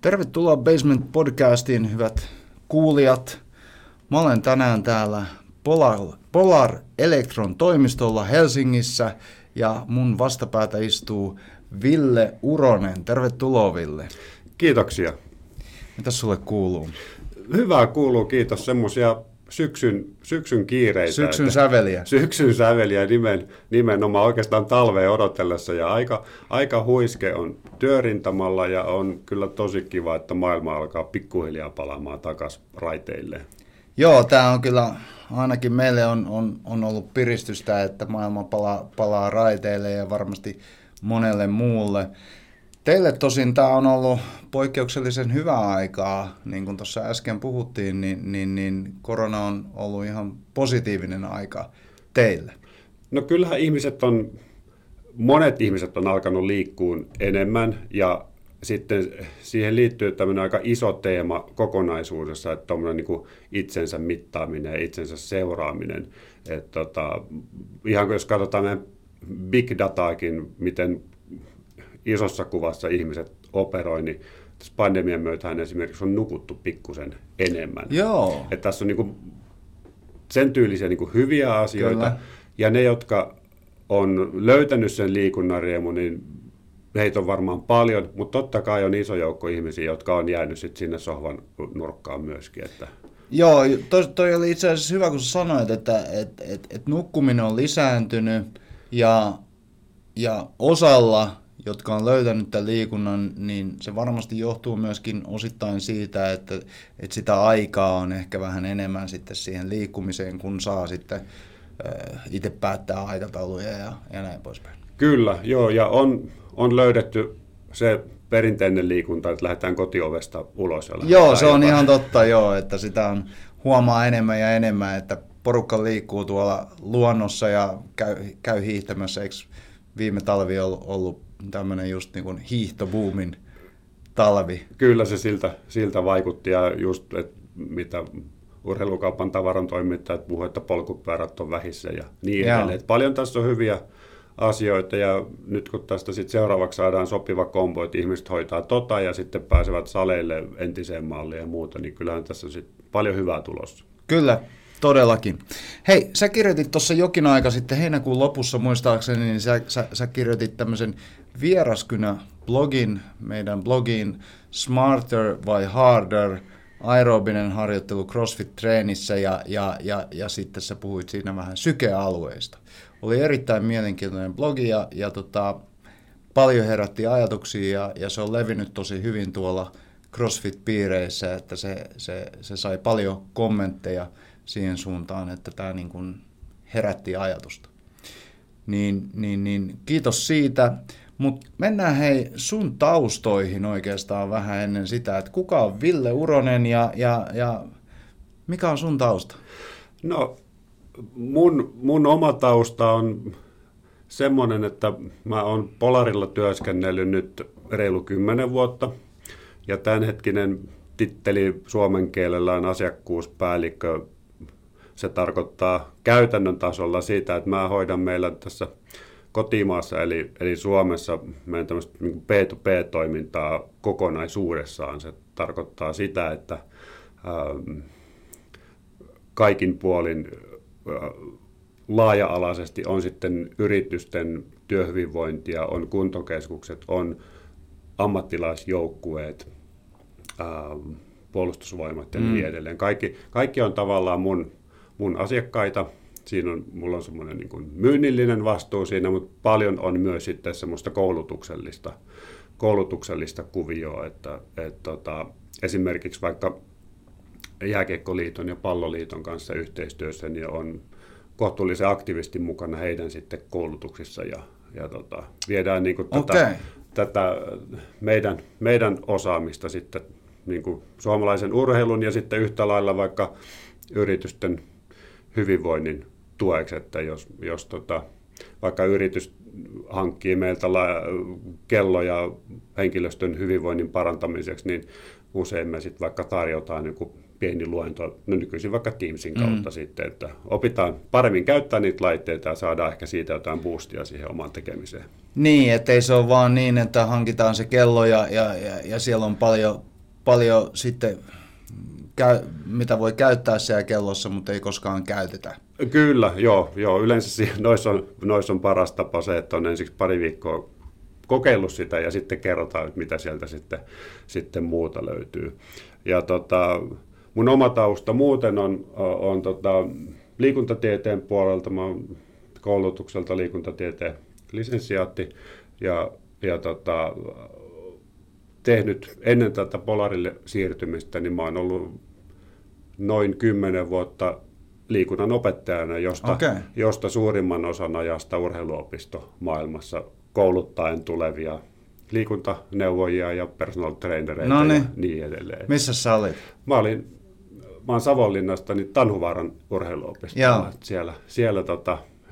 Tervetuloa Basement-podcastiin, hyvät kuulijat. Mä olen tänään täällä Polar Electron toimistolla Helsingissä ja mun vastapäätä istuu Ville Uronen. Tervetuloa, Ville. Kiitoksia. Mitäs sulle kuuluu? Hyvää kuuluu, kiitos. Semmoisia syksyn kiireitä. Syksyn säveliä nimenomaan oikeastaan talveen odotellessa. Ja aika huiske on työrintamalla ja on kyllä tosi kiva, että maailma alkaa pikkuhiljaa palaamaan takaisin raiteilleen. Joo, tämä on kyllä, ainakin meille on ollut piristystä, että maailma palaa raiteille ja varmasti monelle muulle. Teille tosin tämä on ollut poikkeuksellisen hyvää aikaa, niin kuin tuossa äsken puhuttiin, niin korona on ollut ihan positiivinen aika teille. No kyllähän monet ihmiset on alkanut liikkuun enemmän ja sitten siihen liittyy tämmöinen aika iso teema kokonaisuudessa, että tuommoinen niin kuin itsensä mittaaminen ja itsensä seuraaminen. Että ihan jos katsotaan meidän big dataakin, miten isossa kuvassa ihmiset operoi, niin tässä pandemian myötähän esimerkiksi on nukuttu pikkusen enemmän. Joo. Että tässä on niin kuin sen tyylisiä niin kuin hyviä asioita. Kyllä. Ja ne, jotka on löytänyt sen liikunnan riemun, niin heitä on varmaan paljon, mutta totta kai on iso joukko ihmisiä, jotka on jäänyt sit sinne sohvan nurkkaan myöskin. Että. Joo, toi oli itse asiassa hyvä, kun sanoit, että nukkuminen on lisääntynyt ja osalla, jotka on löytänyt tämän liikunnan, niin se varmasti johtuu myöskin osittain siitä, että sitä aikaa on ehkä vähän enemmän sitten siihen liikkumiseen, kun saa sitten itse päättää aikatauluja ja näin poispäin. Kyllä, joo, ja on löydetty se perinteinen liikunta, että lähdetään kotiovesta ulos. Joo, se on ihan totta, joo, että sitä on huomaa enemmän ja enemmän, että porukka liikkuu tuolla luonnossa ja käy hiihtämässä. Eikö viime talvi ollut tämmöinen just niin kuin hiihtobuumin talvi? Kyllä se siltä vaikutti, ja just mitä urheilukaupan tavarantoimittajat puhuivat, että polkupyörät on vähissä ja niin edelleen. Paljon tässä on hyviä asioita, ja nyt kun tästä sitten seuraavaksi saadaan sopiva kombo, että ihmiset hoitaa ja sitten pääsevät saleille entiseen malliin ja muuta, niin kyllähän tässä on sitten paljon hyvää tulossa. Kyllä, todellakin. Hei, sä kirjoitit tuossa jokin aika sitten heinäkuun lopussa muistaakseni, niin sä kirjoitit tämmöisen vieraskynä-blogin meidän blogiin Smarter vai Harder, aerobinen harjoittelu CrossFit-treenissä ja sitten sä puhuit siinä vähän sykealueista. Oli erittäin mielenkiintoinen blogi ja paljon herätti ajatuksia ja se on levinnyt tosi hyvin tuolla CrossFit-piireissä, että se sai paljon kommentteja siihen suuntaan, että tämä niin kuin herätti ajatusta. Niin kiitos siitä, mutta mennään hei sun taustoihin oikeastaan vähän ennen sitä, että kuka on Ville Uronen ja mikä on sun tausta? No mun oma tausta on semmoinen, että mä oon Polarilla työskennellyt nyt reilu 10 vuotta ja tämänhetkinen titteli suomen kielellä on asiakkuuspäällikkö. Se tarkoittaa käytännön tasolla sitä, että mä hoidan meillä tässä kotimaassa eli Suomessa meidän tämmöistä B2B-toimintaa kokonaisuudessaan. Se tarkoittaa sitä, että kaikin puolin laaja-alaisesti on sitten yritysten työhyvinvointia, on kuntokeskukset, on ammattilaisjoukkueet, puolustusvoimat ja niin edelleen. Kaikki on tavallaan mun asiakkaita. Mulla on semmoinen niin kuin myynnillinen vastuu siinä, mutta paljon on myös sitten semmoista koulutuksellista kuvioa, että esimerkiksi vaikka Jääkiekkoliiton ja Palloliiton kanssa yhteistyössä niin on kohtuullisen aktiivisesti mukana heidän sitten koulutuksissa ja viedään niin kuin tätä meidän osaamista sitten niin kuin suomalaisen urheilun ja sitten yhtä lailla vaikka yritysten hyvinvoinnin tueksi, että jos vaikka yritys hankkii meiltä kelloja henkilöstön hyvinvoinnin parantamiseksi, niin usein me sitten vaikka tarjotaan joku pieni luento, no nykyisin vaikka Teamsin kautta sitten, että opitaan paremmin käyttää niitä laitteita ja saadaan ehkä siitä jotain boostia siihen omaan tekemiseen. Niin, ettei se ole vaan niin, että hankitaan se kello ja siellä on paljon sitten, mitä voi käyttää siellä kellossa, mutta ei koskaan käytetä. Kyllä, joo. Yleensä noissa on paras tapa se, että on ensiksi pari viikkoa kokeillut sitä ja sitten kerrotaan, mitä sieltä sitten muuta löytyy. Ja mun oma tausta muuten on liikuntatieteen puolelta. Mä oon koulutukselta liikuntatieteen lisensiaatti ja tehnyt ennen tätä Polarille siirtymistä, niin mä oon ollut noin 10 vuotta liikunnan opettajana, josta suurimman osan ajasta urheiluopistomaailmassa kouluttaen tulevia liikuntaneuvojia ja personal trainereita ja niin edelleen. Missä sä olit? Mä oon Savonlinnasta, niin Tanhuvaran urheiluopistolla. Siellä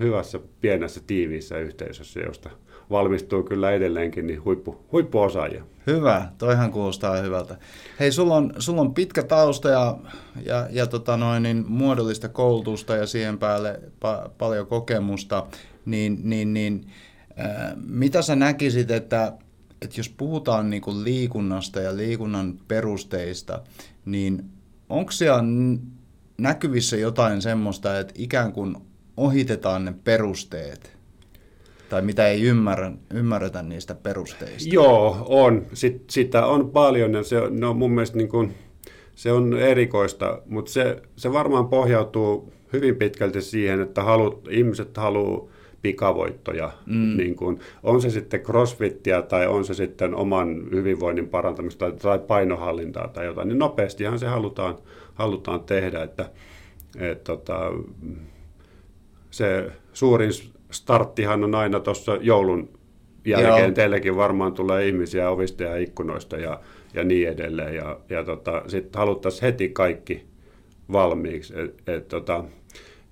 hyvässä, pienessä, tiiviissä yhteisössä, josta valmistuu kyllä edelleenkin niin huippuosaajia. Hyvä, toihan kuulostaa hyvältä. Hei, sulla on pitkä tausta ja muodollista koulutusta ja siihen päälle paljon kokemusta, niin mitä sä näkisit, että jos puhutaan niin kuin liikunnasta ja liikunnan perusteista, niin onko siellä näkyvissä jotain semmoista, että ikään kuin ohitetaan ne perusteet? Tai mitä ei ymmärretä niistä perusteista? Joo, on. Sitä on paljon ja se on mun mielestä niin kuin, se on erikoista, mutta se varmaan pohjautuu hyvin pitkälti siihen, että ihmiset haluaa pikavoittoja. Niin kuin, on se sitten crossfittiä tai on se sitten oman hyvinvoinnin parantamista tai painohallintaa tai jotain, niin nopeastihan se halutaan tehdä. Että se suurin starttihan on aina tuossa joulun jälkeen. Joo. Teillekin varmaan tulee ihmisiä ovista ja ikkunoista ja niin edelleen. Ja sitten haluttaisiin heti kaikki valmiiksi.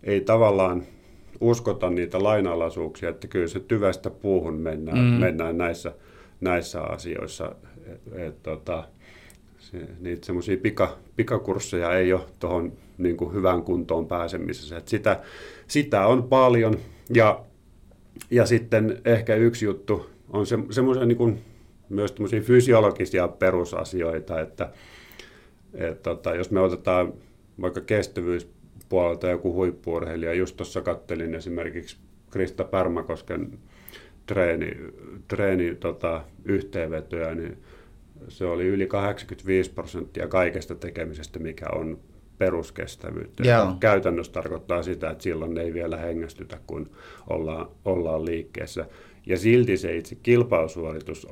Ei tavallaan uskota niitä lainalaisuuksia, että kyllä se tyvästä puuhun mennään näissä asioissa. Niitä semmoisia pikakursseja ei ole tuohon niin kuin hyvään kuntoon pääsemisessä. Et sitä on paljon ja sitten ehkä yksi juttu on semmoisia niin kuin myös fysiologisia perusasioita, että jos me otetaan vaikka kestävyyspuolelta joku huippu-urheilija, just tuossa kattelin esimerkiksi Krista Pärmäkosken treeni yhteenvetoja, niin se oli yli 85% kaikesta tekemisestä, mikä on peruskestävyyttä. Yeah. Käytännössä tarkoittaa sitä, että silloin ei vielä hengästytä, kun ollaan liikkeessä. Ja silti se itse kilpailusuoritus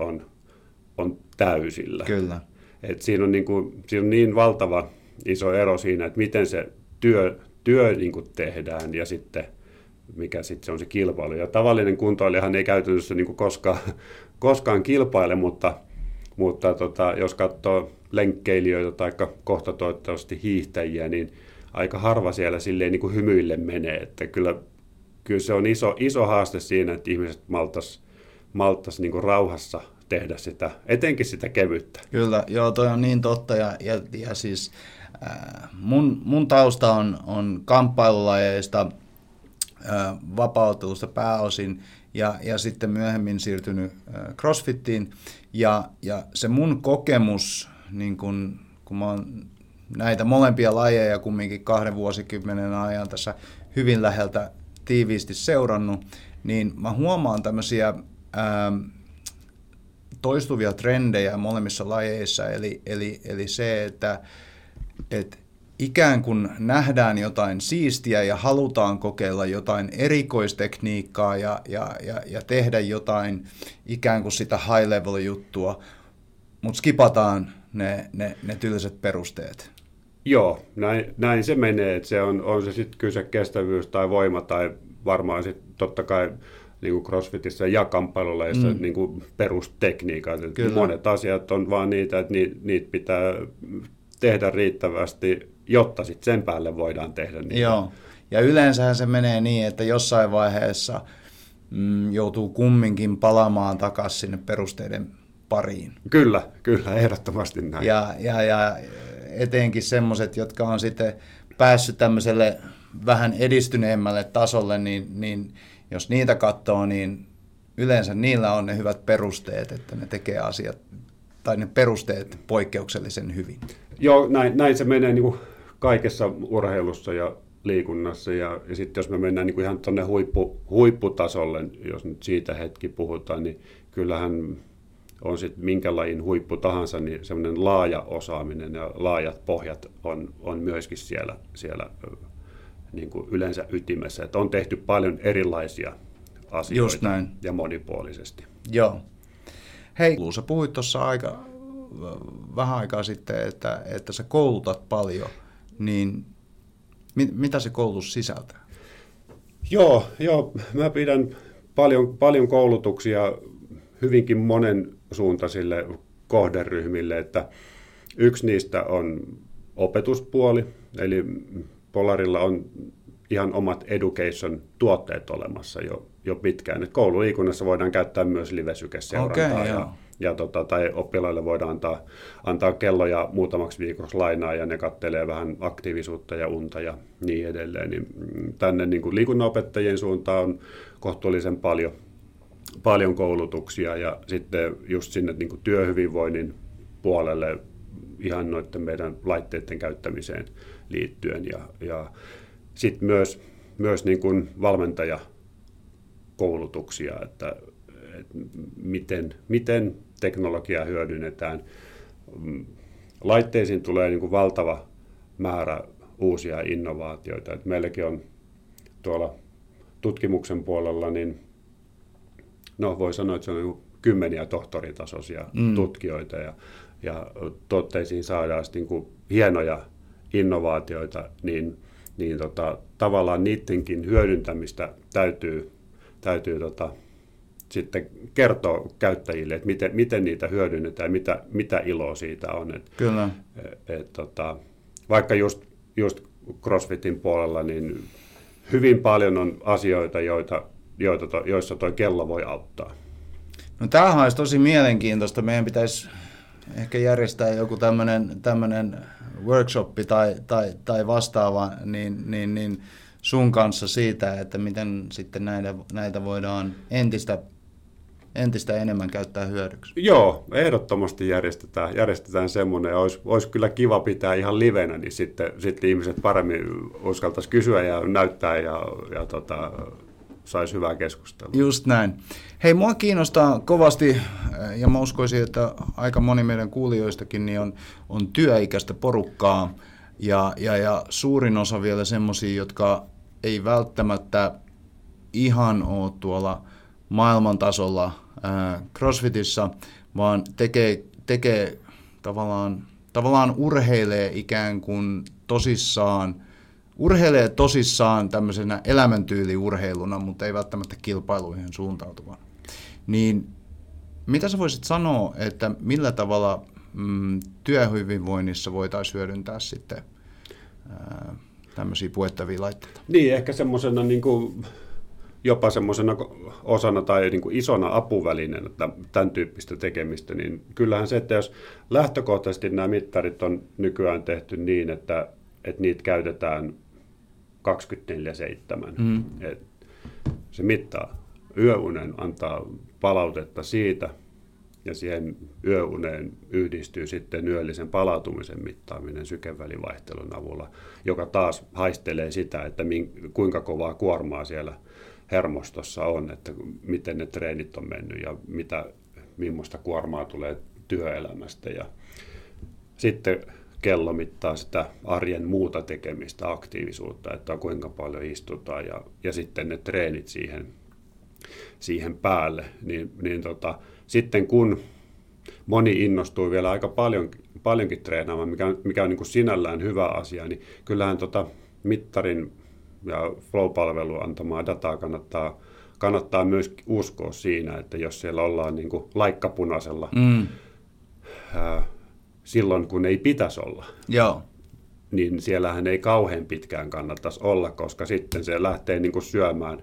on täysillä. Kyllä. Et siinä on niin valtava iso ero siinä, että miten se työ niin kuin tehdään ja sitten mikä sitten on se kilpailu. Ja tavallinen kuntoilijahan ei käytännössä niin kuin koskaan kilpaile, mutta jos katsoo lenkkeilijöitä tai kohta toivottavasti hiihtäjiä, niin aika harva siellä silleen niin kuin hymyille menee. Että kyllä se on iso haaste siinä, että ihmiset malttais niin kuin rauhassa tehdä sitä, etenkin sitä kevyttä. Kyllä, joo, toi on niin totta. Ja siis mun tausta on kamppailulajeista, vapautelusta pääosin ja sitten myöhemmin siirtynyt crossfittiin. Ja se mun kokemus, niin kun mä oon näitä molempia lajeja kumminkin 2 vuosikymmenen ajan tässä hyvin läheltä tiiviisti seurannut, niin mä huomaan tämmöisiä toistuvia trendejä molemmissa lajeissa, eli se, että ikään kuin nähdään jotain siistiä ja halutaan kokeilla jotain erikoistekniikkaa ja tehdä jotain ikään kuin sitä high-level-juttua, mutta skipataan ne tylsät perusteet. Joo, näin se menee, että se on se sitten kyse kestävyys tai voima tai varmaan sitten totta kai niin kuin crossfitissä ja kamppailulajissa niin kuin perustekniikat. Monet asiat on vaan niitä, että niitä pitää tehdä riittävästi, jotta sitten sen päälle voidaan tehdä niitä. Joo, ja yleensähän se menee niin, että jossain vaiheessa joutuu kumminkin palaamaan takaisin sinne perusteiden pariin. Kyllä, ehdottomasti näin. Ja etenkin semmoiset, jotka on sitten päässyt tämmöiselle vähän edistyneemmälle tasolle, niin jos niitä katsoo, niin yleensä niillä on ne hyvät perusteet, että ne tekee asiat, tai ne perusteet poikkeuksellisen hyvin. Joo, näin se menee niin kuin kaikessa urheilussa ja liikunnassa. Ja sitten jos me mennään niin kuin ihan tuonne huipputasolle, jos nyt siitä hetki puhutaan, niin kyllähän on sitten minkä lajin huippu tahansa, niin semmoinen laaja osaaminen ja laajat pohjat on myöskin siellä niin kuin yleensä ytimessä. Että on tehty paljon erilaisia asioita ja monipuolisesti. Joo. Hei, sä puhuit tuossa vähän aikaa sitten, että sä koulutat paljon, niin mitä se koulutus sisältää? Joo, mä pidän paljon koulutuksia hyvinkin monen suuntaisille kohderyhmille, että yksi niistä on opetuspuoli, eli Polarilla on ihan omat education-tuotteet olemassa jo pitkään. Et koululiikunnassa voidaan käyttää myös livesykeseurantaa tai oppilaille voidaan antaa kelloja muutamaksi viikoksi lainaa ja ne kattelee vähän aktiivisuutta ja unta ja niin edelleen. Niin tänne niin kuin liikunnanopettajien suuntaan on kohtuullisen paljon koulutuksia ja sitten just sinne niin kuin työhyvinvoinnin puolelle ihan noiden meidän laitteiden käyttämiseen liittyen ja sitten myös niin kuin valmentajakoulutuksia, että miten teknologiaa hyödynnetään. Laitteisiin tulee niin kuin valtava määrä uusia innovaatioita. Et meilläkin on tuolla tutkimuksen puolella, niin voi sanoa, että se on niin kuin kymmeniä tohtoritasoisia tutkijoita ja tuotteisiin saadaan niin kuin hienoja innovaatioita, niin tavallaan niidenkin hyödyntämistä täytyy sitten kertoa käyttäjille, että miten niitä hyödynnetään ja mitä iloa siitä on. Kyllä. Vaikka just CrossFitin puolella, niin hyvin paljon on asioita, joissa tuo kello voi auttaa. No tämähän olisi tosi mielenkiintoista. Meidän pitäisi ehkä järjestää joku tämmöinen workshoppi tai vastaava niin sun kanssa siitä, että miten sitten näitä voidaan entistä enemmän käyttää hyödyksi. Joo, ehdottomasti järjestetään semmoinen. Olisi kyllä kiva pitää ihan livenä, niin sitten ihmiset paremmin uskaltaisi kysyä ja näyttää ja saisi hyvää keskustelua. Just näin. Hei, mua kiinnostaa kovasti, ja mä uskoisin, että aika moni meidän kuulijoistakin niin on työikäistä porukkaa, ja suurin osa vielä semmoisia, jotka ei välttämättä ihan ole tuolla maailmantasolla CrossFitissä, vaan tekee tavallaan urheilee tosissaan tämmöisenä elämäntyylurheiluna, mutta ei välttämättä kilpailuihin suuntautuvana. Niin mitä sä voisit sanoa, että millä tavalla työhyvinvoinnissa voitaisiin hyödyntää sitten tämmöisiä puettavia laitteita? Niin, ehkä semmoisena niin kuin jopa semmoisena osana tai niin kuin isona apuvälineenä tämän tyyppistä tekemistä, niin kyllähän se, että jos lähtökohtaisesti nämä mittarit on nykyään tehty niin, että niitä käytetään 24/7. Se mittaa yöunen, antaa palautetta siitä, ja siihen yöuneen yhdistyy sitten yöllisen palautumisen mittaaminen sykevälivaihtelun avulla, joka taas haistelee sitä, että kuinka kovaa kuormaa siellä hermostossa on, että miten ne treenit on mennyt ja millaista kuormaa tulee työelämästä. Ja sitten kello mittaa sitä arjen muuta tekemistä, aktiivisuutta, että kuinka paljon istutaan ja sitten ne treenit siihen päälle. Sitten kun moni innostuu vielä aika paljonkin treenaamaan, mikä on niin kuin sinällään hyvä asia, niin kyllähän mittarin ja Flow-palvelu antamaa dataa kannattaa myös uskoa siinä, että jos siellä ollaan niin kuin laikkapunaisella silloin, kun ei pitäisi olla, joo, niin siellähän ei kauhean pitkään kannattaisi olla, koska sitten se lähtee niin kuin syömään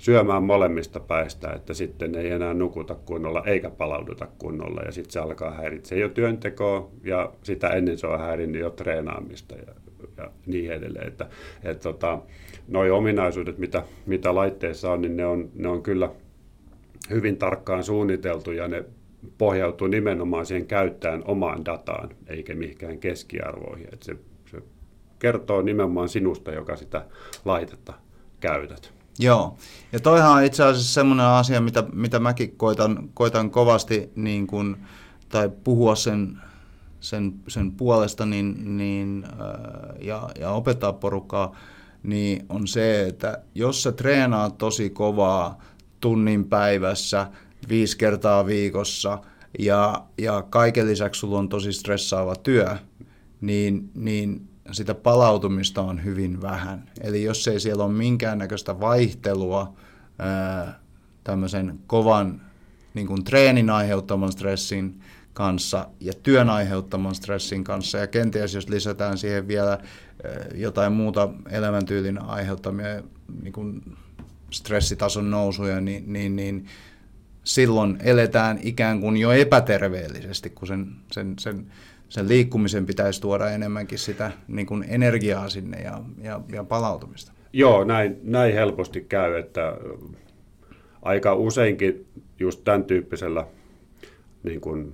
syömään molemmista päistä, että sitten ei enää nukuta kunnolla eikä palauduta kunnolla ja sitten se alkaa häiritse jo työntekoa ja sitä ennen se on häirinnyt jo treenaamista ja niin edelleen. Että noi ominaisuudet, mitä laitteessa on, niin ne on kyllä hyvin tarkkaan suunniteltu ja ne pohjautuu nimenomaan siihen käyttäjän omaan dataan eikä mihinkään keskiarvoihin. Että se kertoo nimenomaan sinusta, joka sitä laitetta käytät. Joo, ja toihan on itse asiassa semmoinen asia, mitä mäkin koitan kovasti niin kun, tai puhua sen puolesta ja opettaa porukkaa, niin on se, että jos sä treenaat tosi kovaa tunnin päivässä, 5 kertaa viikossa ja kaiken lisäksi sulla on tosi stressaava työ, niin sitä palautumista on hyvin vähän. Eli jos ei siellä ole minkäännäköistä vaihtelua tämmöisen kovan niin kuin treenin aiheuttaman stressin kanssa ja työn aiheuttaman stressin kanssa ja kenties jos lisätään siihen vielä jotain muuta elämäntyylin aiheuttamia niin kuin stressitason nousuja, niin silloin eletään ikään kuin jo epäterveellisesti, kun sen liikkumisen pitäisi tuoda enemmänkin sitä niin kuin energiaa sinne ja palautumista. Joo, näin helposti käy, että aika useinkin just tämän tyyppisellä niin kuin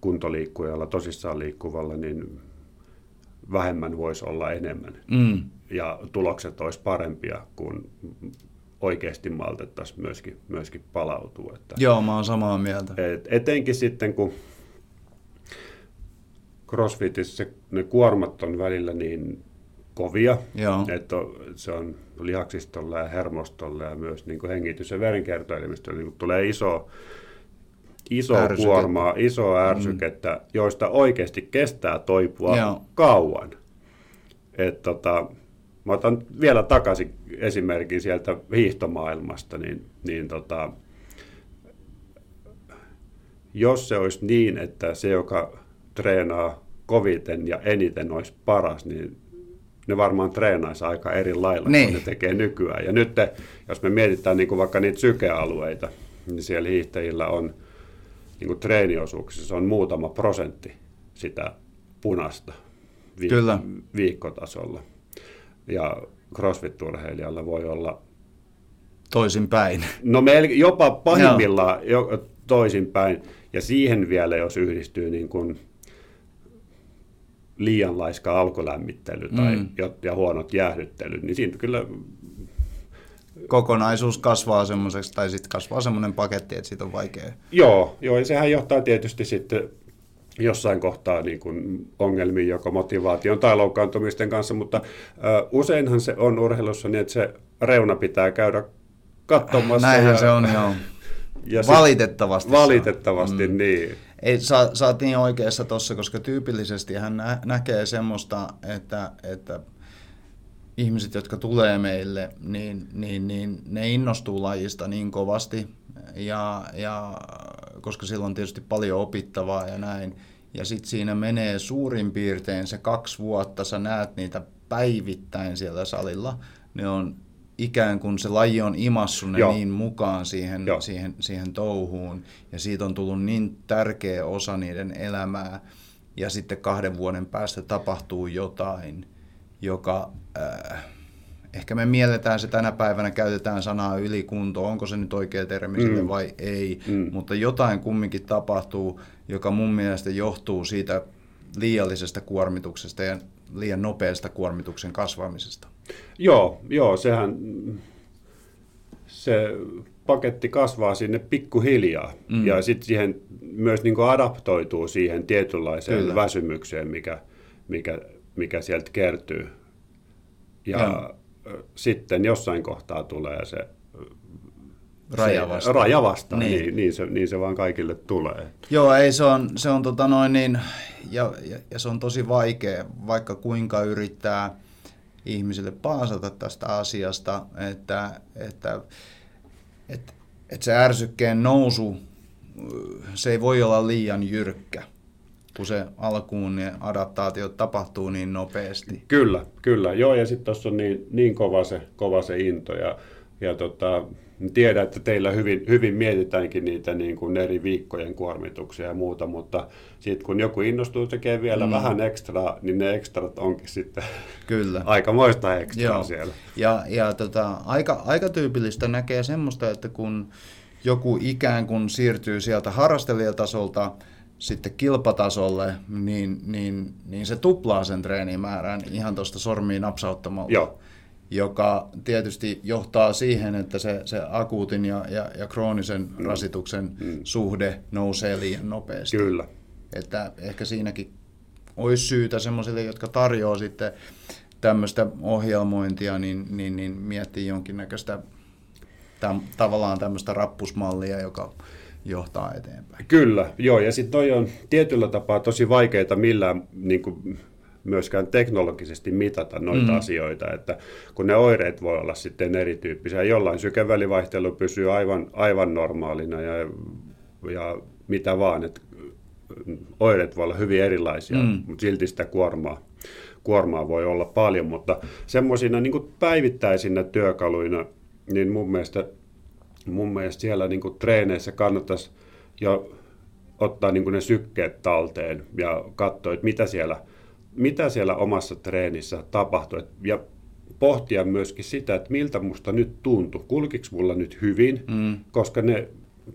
kuntoliikkujalla, tosissaan liikkuvalla, niin vähemmän voisi olla enemmän. Mm. Ja tulokset olisi parempia, kun oikeasti maltettaisiin myöskin palautua. Joo, mä oon samaa mieltä. Etenkin sitten, kun CrossFitissä ne kuormat on välillä niin kovia, että se on lihaksistolla ja hermostolla ja myös niin kuin hengitys- ja verenkiertoelimistöllä. Niin kun tulee iso kuormaa, iso ärsykettä, joista oikeasti kestää toipua kauan. Mä otan vielä takaisin esimerkin sieltä hiihtomaailmasta, niin jos se olisi niin, että se, joka treenaa koviten ja eniten olisi paras, niin ne varmaan treenaisi aika eri lailla kuin ne tekee nykyään. Ja nyt jos me mietitään niin kuin vaikka niitä sykealueita, niin siellä hiihtäjillä on niin kuin treeniosuuksissa on muutama prosentti sitä punasta viikkotasolla. Ja crossfit-urheilijalla voi olla toisinpäin. No jopa pahimmillaan toisinpäin. Ja siihen vielä, jos yhdistyy niin kuin liian laiska alkulämmittely ja huonot jäähdyttelyt, niin siinä kyllä kokonaisuus kasvaa semmoiseksi, tai sitten kasvaa semmoinen paketti, että siitä on vaikea. Joo, ja sehän johtaa tietysti sitten jossain kohtaa niin kuin ongelmiin joko motivaation tai loukkaantumisten kanssa, mutta useinhan se on urheilussa niin, että se reuna pitää käydä katsomassa. Näinhän se on, joo. Ja valitettavasti niin. Sä oot niin oikeassa tossa, koska tyypillisesti hän näkee semmoista, että ihmiset, jotka tulee meille, niin ne innostuu lajista niin kovasti, ja koska sillä on tietysti paljon opittavaa ja näin. Ja sitten siinä menee suurin piirtein se 2 vuotta, sä näet niitä päivittäin siellä salilla, ne on ikään kuin se laji on imassut ne niin mukaan siihen touhuun, ja siitä on tullut niin tärkeä osa niiden elämää, ja sitten 2 vuoden päästä tapahtuu jotain, joka ehkä me mielletään se tänä päivänä, käytetään sanaa ylikunto, onko se nyt oikea termi sille vai ei, mutta jotain kumminkin tapahtuu, joka mun mielestä johtuu siitä liiallisesta kuormituksesta ja liian nopeasta kuormituksen kasvamisesta. Joo, sehän se paketti kasvaa sinne pikkuhiljaa ja sitten siihen myös niin kuin adaptoituu siihen tietynlaiseen väsymykseen, mikä sieltä kertyy. Ja sitten jossain kohtaa tulee se raja vastaan, niin se vaan kaikille tulee. Joo, ei se on ja se on tosi vaikea, vaikka kuinka yrittää ihmisille paasata tästä asiasta, että se ärsykkeen nousu, se ei voi olla liian jyrkkä, kun se alkuun ne adaptaatiot tapahtuu niin nopeasti. Kyllä, joo, ja sitten tuossa on niin kova se into, ja Ja tiedän, että teillä hyvin mietitäänkin niitä niin kuin eri viikkojen kuormituksia ja muuta, mutta sitten kun joku innostuu tekemään vielä vähän ekstraa, niin ne ekstrat onkin sitten aikamoista ekstraa. Joo. Siellä. Ja aika tyypillistä näkee semmoista, että kun joku ikään kuin siirtyy sieltä harrastelijatasolta sitten kilpatasolle, niin se tuplaa sen treenimäärän ihan tuosta sormiin napsauttamalla. Joo. Joka tietysti johtaa siihen, että se akuutin ja kroonisen rasituksen suhde nousee liian nopeasti. Kyllä. Että ehkä siinäkin olisi syytä semmoisille, jotka tarjoaa sitten tämmöistä ohjelmointia, niin miettii jonkinnäköistä tavallaan tämmöistä rappusmallia, joka johtaa eteenpäin. Kyllä, joo, ja sitten toi on tietyllä tapaa tosi vaikeaa millään niin myöskään teknologisesti mitata noita asioita, että kun ne oireet voi olla sitten erityyppisiä. Jollain sykevälivaihtelu pysyy aivan normaalina ja mitä vaan, että oireet voi olla hyvin erilaisia, mutta silti sitä kuormaa voi olla paljon, mutta semmoisina niin kuin päivittäisinä työkaluina, niin mun mielestä siellä niin kuin treeneissä kannattaisi jo ottaa niin kuin ne sykkeet talteen ja katsoa, että mitä siellä omassa treenissä tapahtui, ja pohtia myöskin sitä, että miltä musta nyt tuntui, kulkiks mulla nyt hyvin, koska ne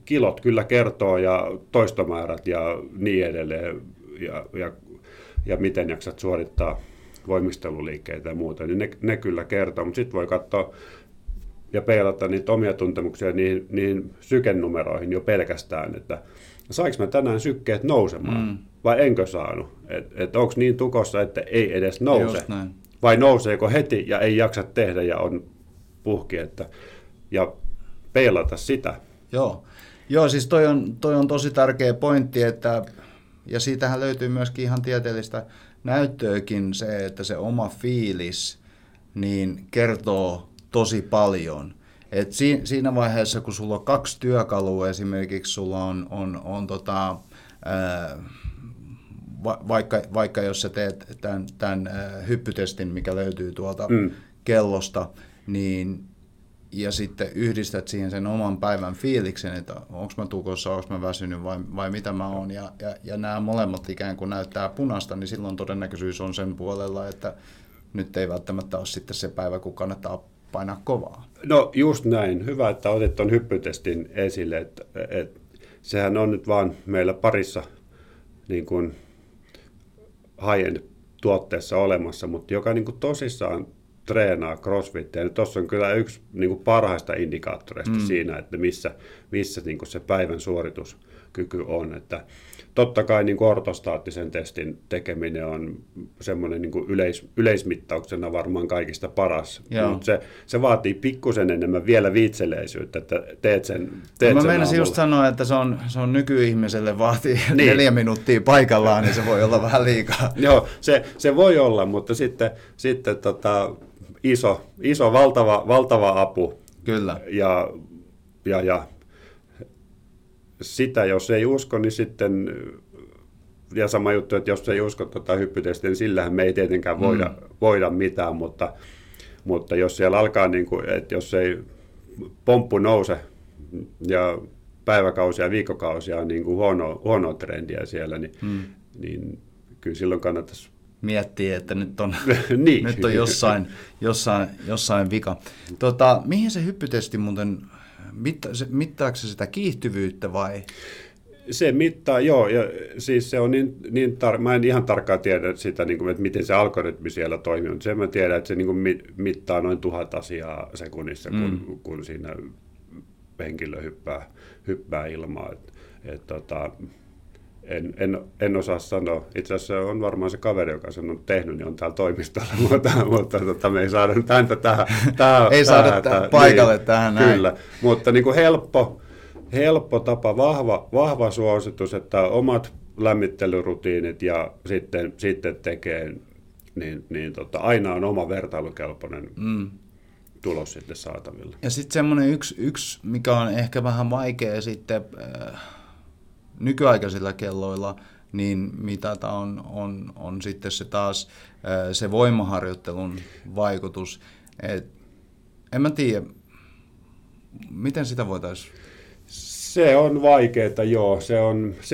kilot kyllä kertoo ja toistomäärät ja niin edelleen, ja miten jaksat suorittaa voimisteluliikkeitä ja muuta, niin ne kyllä kertoo, mutta sitten voi katsoa ja peilata niitä omia tuntemuksia niihin sykenumeroihin jo pelkästään, että sainko mä tänään sykkeet nousemaan vai enkö saanut? Että onko niin tukossa, että ei edes nouse? Vai nouseeko heti ja ei jaksa tehdä ja on puhki? Ja peilata sitä. Joo, siis toi on tosi tärkeä pointti, että, ja siitähän löytyy myöskin ihan tieteellistä näyttöäkin se, että se oma fiilis niin kertoo tosi paljon. Et siinä vaiheessa, kun sulla on 2 työkalua, esimerkiksi sulla on vaikka jos sä teet tämän hyppytestin, mikä löytyy tuolta kellosta, niin, ja sitten yhdistät siihen sen oman päivän fiiliksen, että onko mä tukossa, onko mä väsynyt vai mitä mä oon, ja nämä molemmat ikään kuin näyttää punaista, niin silloin todennäköisyys on sen puolella, että nyt ei välttämättä ole sitten se päivä, kun kannattaa painaa kovaa. No just näin. Hyvä, että otit tuon hyppytestin esille. Et sehän on nyt vaan meillä parissa niin kuin high-end tuotteessa olemassa, mutta joka niin kuin tosissaan treenaa crossfittiä. Tuossa on kyllä yksi niin kuin parhaista indikaattoreista siinä, että missä niin kuin se päivän suorituskyky on. Että totta kai niin kuin ortostaattisen testin tekeminen on semmoinen niin kuin yleismittauksena varmaan kaikista paras, mutta se vaatii pikkusen enemmän vielä viitseleisyyttä, että teet sen aamulla. Mä meinasin just sanoa, että se on nykyihmiselle vaatii 4 minuuttia paikallaan, niin se voi olla vähän liikaa. Joo, se voi olla, mutta sitten iso valtava apu. Kyllä. Ja sitä, jos ei usko, niin sitten, ja sama juttu, että jos ei usko hyppytestiä, niin sillähän me ei tietenkään voida mitään, mutta jos siellä alkaa, niin kuin, että jos ei pomppu nouse ja päiväkausia ja viikkokausia on niin kuin huonoa trendiä siellä, niin kyllä silloin kannattaisi miettii, että nyt on jossain vika. Mihin se hyppytesti muuten, mittaako se sitä kiihtyvyyttä vai? Se mittaa, joo, ja siis se on mä en ihan tarkkaan tiedä sitä, niin kuin, että miten se algoritmi siellä toimii, mutta sen mä tiedän, että se niin kuin mittaa noin 1000 asiaa sekunnissa, kun siinä henkilö hyppää ilmaa. En osaa sanoa. Itse asiassa on varmaan se kaveri, joka sen on tehnyt, niin on täällä toimistolla, mutta me ei saada tähän. Ei saada paikalle tähän näin. Kyllä, mutta niin kuin helppo tapa, vahva suositus, että omat lämmittelyrutiinit ja sitten tekee, niin aina on oma vertailukelpoinen tulos sitten saatavilla. Ja sitten semmoinen yksi, mikä on ehkä vähän vaikea sitten nykyaikaisilla kelloilla, niin mitata on sitten se taas se voimaharjoittelun vaikutus. En mä tiedä, Miten sitä voitaisiin? Se on vaikeaa, joo. Se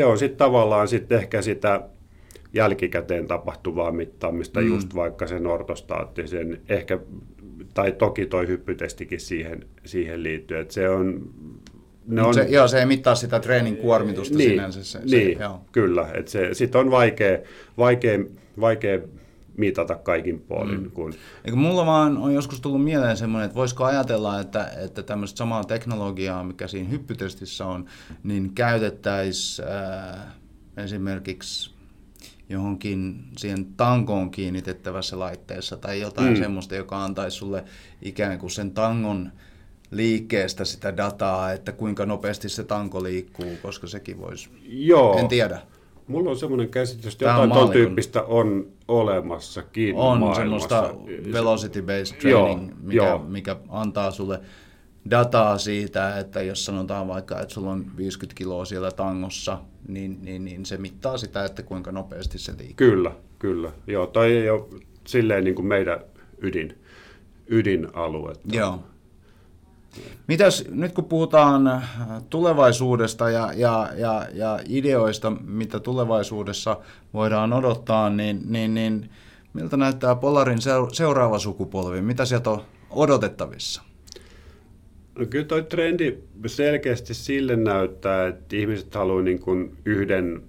on sitten tavallaan sitten ehkä sitä jälkikäteen tapahtuvaa mittaamista, just vaikka sen ortostaattisen, ehkä, tai toki toi hyppytestikin siihen liittyy, että se on... Se ei mittaa sitä treenin kuormitusta sinänsä. Kyllä. Sitten on vaikea mitata kaikin puolin. Mulla vaan on joskus tullut mieleen semmoinen, että voisiko ajatella, että tämmöistä samaa teknologiaa, mikä siinä hyppytestissä on, niin käytettäisiin esimerkiksi johonkin siihen tankoon kiinnitettävässä laitteessa tai jotain semmoista, joka antaisi sulle ikään kuin sen tangon liikkeestä sitä dataa, että kuinka nopeasti se tanko liikkuu, koska sekin voisi... Joo. En tiedä. Mulla on semmoinen käsitys, että jotain tuon tyyppistä on olemassakin maailmassa. On semmoista velocity-based training, mikä antaa sulle dataa siitä, että jos sanotaan vaikka, että sulla on 50 kiloa siellä tangossa, niin se mittaa sitä, että kuinka nopeasti se liikkuu. Kyllä. Joo, toi ei ole silleen niin kuin meidän ydinaluetta. Joo. Mitäs nyt kun puhutaan tulevaisuudesta ja ideoista, mitä tulevaisuudessa voidaan odottaa, niin miltä näyttää Polarin seuraava sukupolvi? Mitä sieltä on odotettavissa? No kyllä toi trendi selkeästi sille näyttää, että ihmiset haluaa niin kuin yhden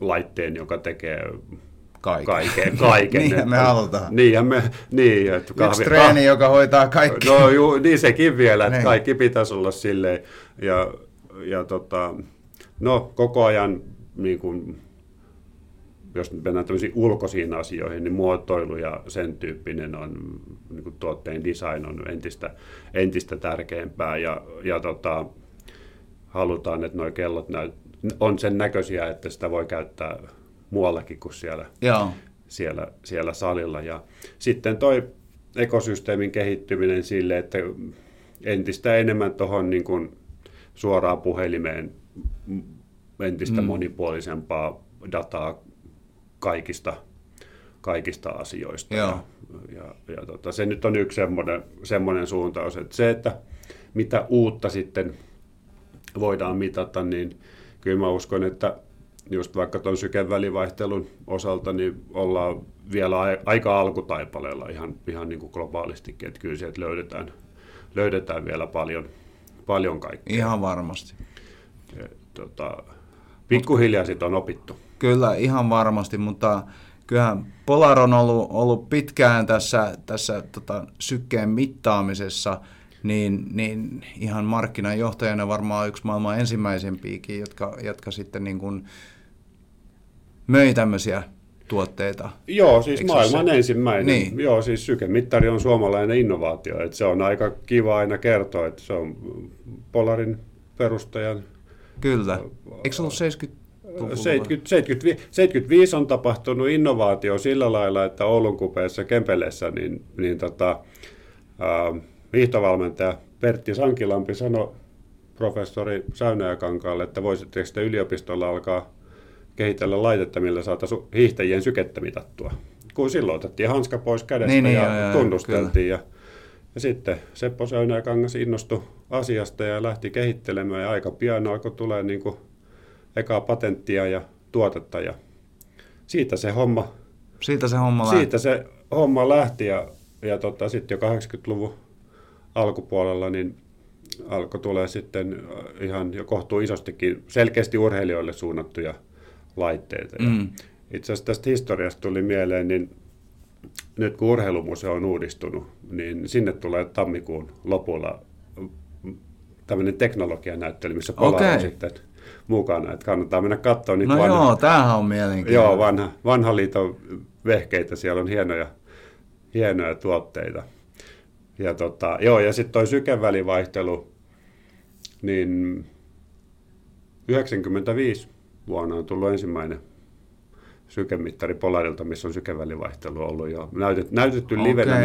laitteen, joka tekee... Kaiken. Niinhän me halutaan. Yksi treeni, joka hoitaa kaikki. No juu, niin sekin vielä, että kaikki pitäisi olla silleen. Ja koko ajan, niin kun, jos mennään tämmöisiin ulkoisiin asioihin, niin muotoilu ja sen tyyppinen on, niin kun tuotteen design on entistä tärkeämpää. Ja halutaan, että nuo kellot on sen näköisiä, että sitä voi käyttää muuallakin kuin siellä salilla. Ja sitten toi ekosysteemin kehittyminen sille, että entistä enemmän tuohon niin kuin suoraan puhelimeen entistä monipuolisempaa dataa kaikista asioista. Ja se nyt on yksi semmoinen suuntaus, että se, että mitä uutta sitten voidaan mitata, niin kyllä mä uskon, että just vaikka tuon sykevälivaihtelun osalta, niin ollaan vielä aika alkutaipaleella ihan niin kuin globaalistikin, että kyllä sieltä löydetään vielä paljon kaikkea. Ihan varmasti. Pikkuhiljaa siitä on opittu. Kyllä, ihan varmasti, mutta kyllähän Polar on ollut pitkään tässä sykkeen mittaamisessa, niin ihan markkinajohtajana varmaan yksi maailman ensimmäisempiäkin, jotka sitten niin kuin möi tämmöisiä tuotteita. Joo, siis maailman ensimmäinen. Niin. Joo, siis sykemittari on suomalainen innovaatio. Et se on aika kiva aina kertoa, että se on Polarin perustajan. Kyllä. Eikö se ollut 70-luvulla? 75 on tapahtunut innovaatio sillä lailla, että Oulun kupeessa Kempeleessä, hiihtovalmentaja Pertti Sankilampi sanoi professori Säynäjäkankaalle, että voisitteko te yliopistolla alkaa kehitellä laitetta, millä saataisiin hiihtäjien sykettä mitattua. Kun silloin otettiin hanska pois kädestä ja tunnusteltiin. Ja sitten Seppo Säynäjäkangas innostui asiasta ja lähti kehittelemään. Ja aika pian alkoi tulemaan niin kuin ekaa patenttia ja tuotetta. Ja siitä se homma lähti. Ja sitten jo 80-luvun alkupuolella niin alkoi tulee sitten ihan jo kohtuu isostikin selkeästi urheilijoille suunnattuja laitteita. Itse asiassa tästä historiasta tuli mieleen, niin nyt kun Urheilumuseo on uudistunut, niin sinne tulee tammikuun lopulla tämmöinen teknologianäyttely, missä Polar sitten mukana. Että kannattaa mennä katsomaan niitä tämähän on mielenkiintoista. Joo, vanha liiton vehkeitä, siellä on hienoja tuotteita. Ja sitten toi sykevälivaihtelu, niin 95 vuonna on tullut ensimmäinen sykemittari Polarilta, missä on sykevälivaihtelua ollut jo näytetty livenä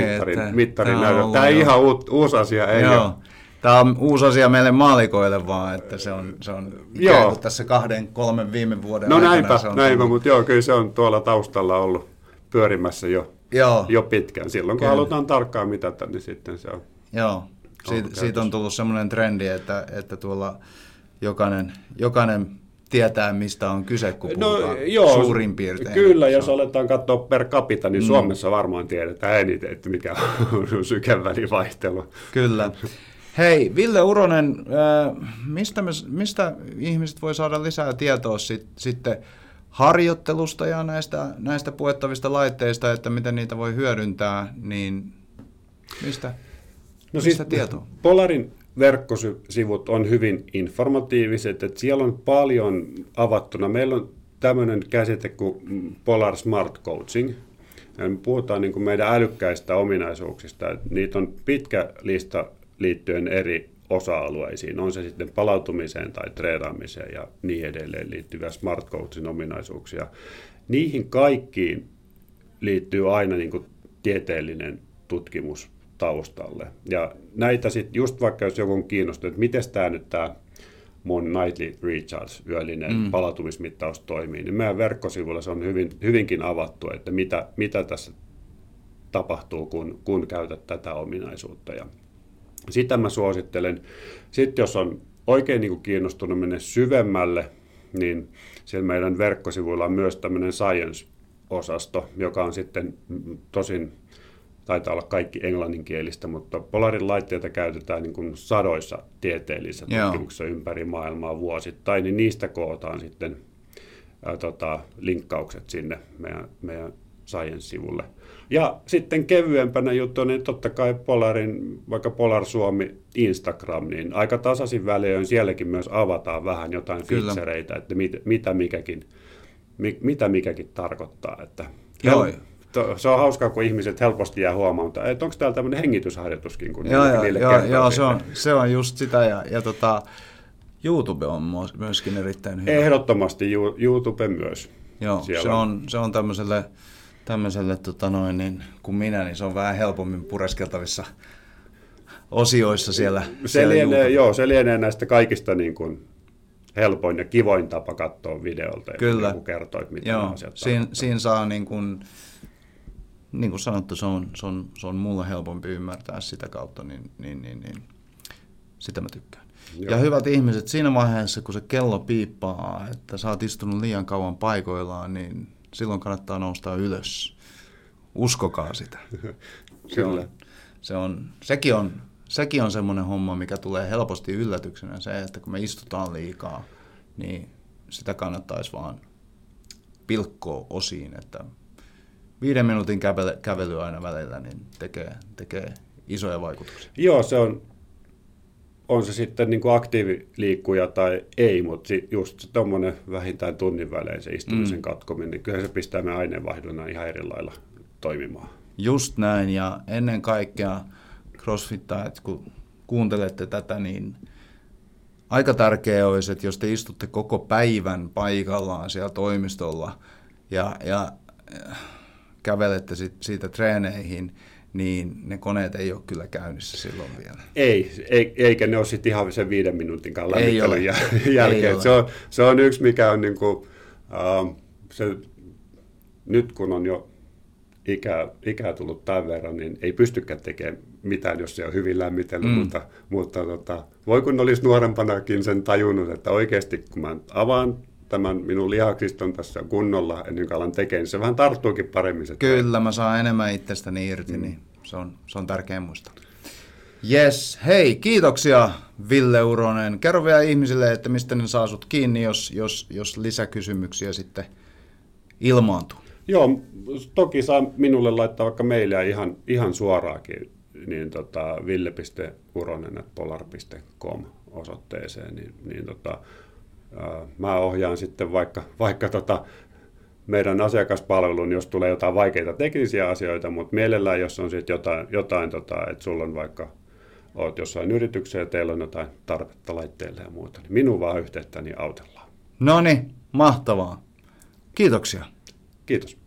mittarin näytön. Tämä ei ihan uusi asia, ei ole. Tämä on uusi asia meille maalikoille vaan, että se on ikään kuin tässä 2-3 viime vuoden aikana. Näinpä, mutta kyllä se on tuolla taustalla ollut pyörimässä jo pitkään. Silloin kun halutaan tarkkaan mitata, niin sitten se on Siitä on tullut semmoinen trendi, että tuolla jokainen tietää, mistä on kyse, kun puhutaan suurin piirtein. Kyllä, jos aletaan katsoa per capita, niin Suomessa varmaan tiedetään eniten, että mikä on sykevälivaihtelu. Kyllä. Hei, Ville Uronen, mistä ihmiset voi saada lisää tietoa sitten harjoittelusta ja näistä puettavista laitteista, että miten niitä voi hyödyntää, niin mistä tietoa? Polarin verkkosivut on hyvin informatiiviset, että siellä on paljon avattuna. Meillä on tämmöinen käsite kuin Polar Smart Coaching. Puhutaan niin kuin meidän älykkäistä ominaisuuksista. Niitä on pitkä lista liittyen eri osa-alueisiin. On se sitten palautumiseen tai treenaamiseen ja niin edelleen liittyviä Smart Coachin ominaisuuksia. Niihin kaikkiin liittyy aina niin kuin tieteellinen tutkimus taustalle. Ja näitä sitten, just vaikka jos joku on kiinnostunut, että miten tämä nyt tämä mun nightly recharge, yöllinen palautumismittaus toimii, niin meidän verkkosivuilla se on hyvinkin avattu, että mitä tässä tapahtuu, kun käytät tätä ominaisuutta. Ja sitä mä suosittelen. Sitten jos on oikein niin kuin kiinnostunut mennä syvemmälle, niin siellä meidän verkkosivuilla on myös tämmöinen science-osasto, joka on sitten tosin taitaa olla kaikki englanninkielistä, mutta Polarin laitteita käytetään niin kuin sadoissa tieteellisissä tutkimuksissa ympäri maailmaa vuosittain, niin niistä kootaan sitten linkkaukset sinne meidän Science-sivulle. Ja sitten kevyempänä juttu, niin totta kai Polarin, vaikka Polar Suomi Instagram, niin aika tasaisin välein sielläkin myös avataan vähän jotain featureita, että mitä mikäkin tarkoittaa. Että se on hauskaa, kun ihmiset helposti jää huomaamaan, että onko täällä tämmöinen hengitysharjoituskin, kun niille kertoo. Joo, se on just sitä. Ja YouTube on myöskin erittäin hyvä. Ehdottomasti YouTube myös. Joo, se on tämmöiselle kuin minä, niin se on vähän helpommin pureskeltavissa osioissa siellä. Se lienee näistä kaikista niin kuin helpoin ja kivoin tapa katsoa videolta. Kyllä. Ja kertoa, mitä asiat siinä saa niin kuin sanottu, se on mulle helpompi ymmärtää sitä kautta, niin sitä mä tykkään. Joo. Ja hyvät ihmiset, siinä vaiheessa, kun se kello piippaa, että sä oot istunut liian kauan paikoillaan, niin silloin kannattaa nousta ylös. Uskokaa sitä. Kyllä. Sekin on semmoinen homma, mikä tulee helposti yllätyksenä, se, että kun me istutaan liikaa, niin sitä kannattaisi vaan pilkkoa osiin, että 5 minuutin kävely aina välillä niin tekee isoja vaikutuksia. Joo, se on se sitten niin kuin aktiiviliikkuja tai ei, mutta just tuommoinen vähintään tunnin välein se istumisen katkominen, niin kyllä se pistää meidän aineenvaihdunnan ihan eri lailla toimimaan. Just näin, ja ennen kaikkea crossfittajat, kun kuuntelette tätä, niin aika tärkeää olisi, että jos te istutte koko päivän paikallaan siellä toimistolla ja kävelette siitä treeneihin, niin ne koneet ei ole kyllä käynnissä silloin vielä. Ei eikä ne ole sitten ihan sen 5 minuutinkaan lämmittelyn jälkeen. Se on yksi, mikä on niin kuin, nyt kun on jo ikää tullut tämän verran, niin ei pystykään tekemään mitään, jos se on hyvin lämmitellyt, mutta voi kun olisi nuorempanakin sen tajunnut, että oikeasti kun mä avaan tämän minun lihaksiston tässä kunnolla, ennen kuin alan tekemään, niin se vähän tarttuukin paremmin. Kyllä, mä saan enemmän itsestäni irti, niin se on tärkeä muistaa. Jes, hei, kiitoksia Ville Uronen. Kerro vielä ihmisille, että mistä ne saa sut kiinni, jos lisäkysymyksiä sitten ilmaantuu. Joo, toki saa minulle laittaa vaikka mailia ihan suoraakin, niin ville.uronen@polar.com osoitteeseen, niin mä ohjaan sitten vaikka meidän asiakaspalveluun, jos tulee jotain vaikeita teknisiä asioita, mutta mielellään, jos on sitten jotain että sulla on vaikka, oot jossain yrityksessä ja teillä on jotain tarvetta laitteille ja muuta, niin minun vaan yhteyttä, niin autellaan. No niin, mahtavaa. Kiitoksia. Kiitos.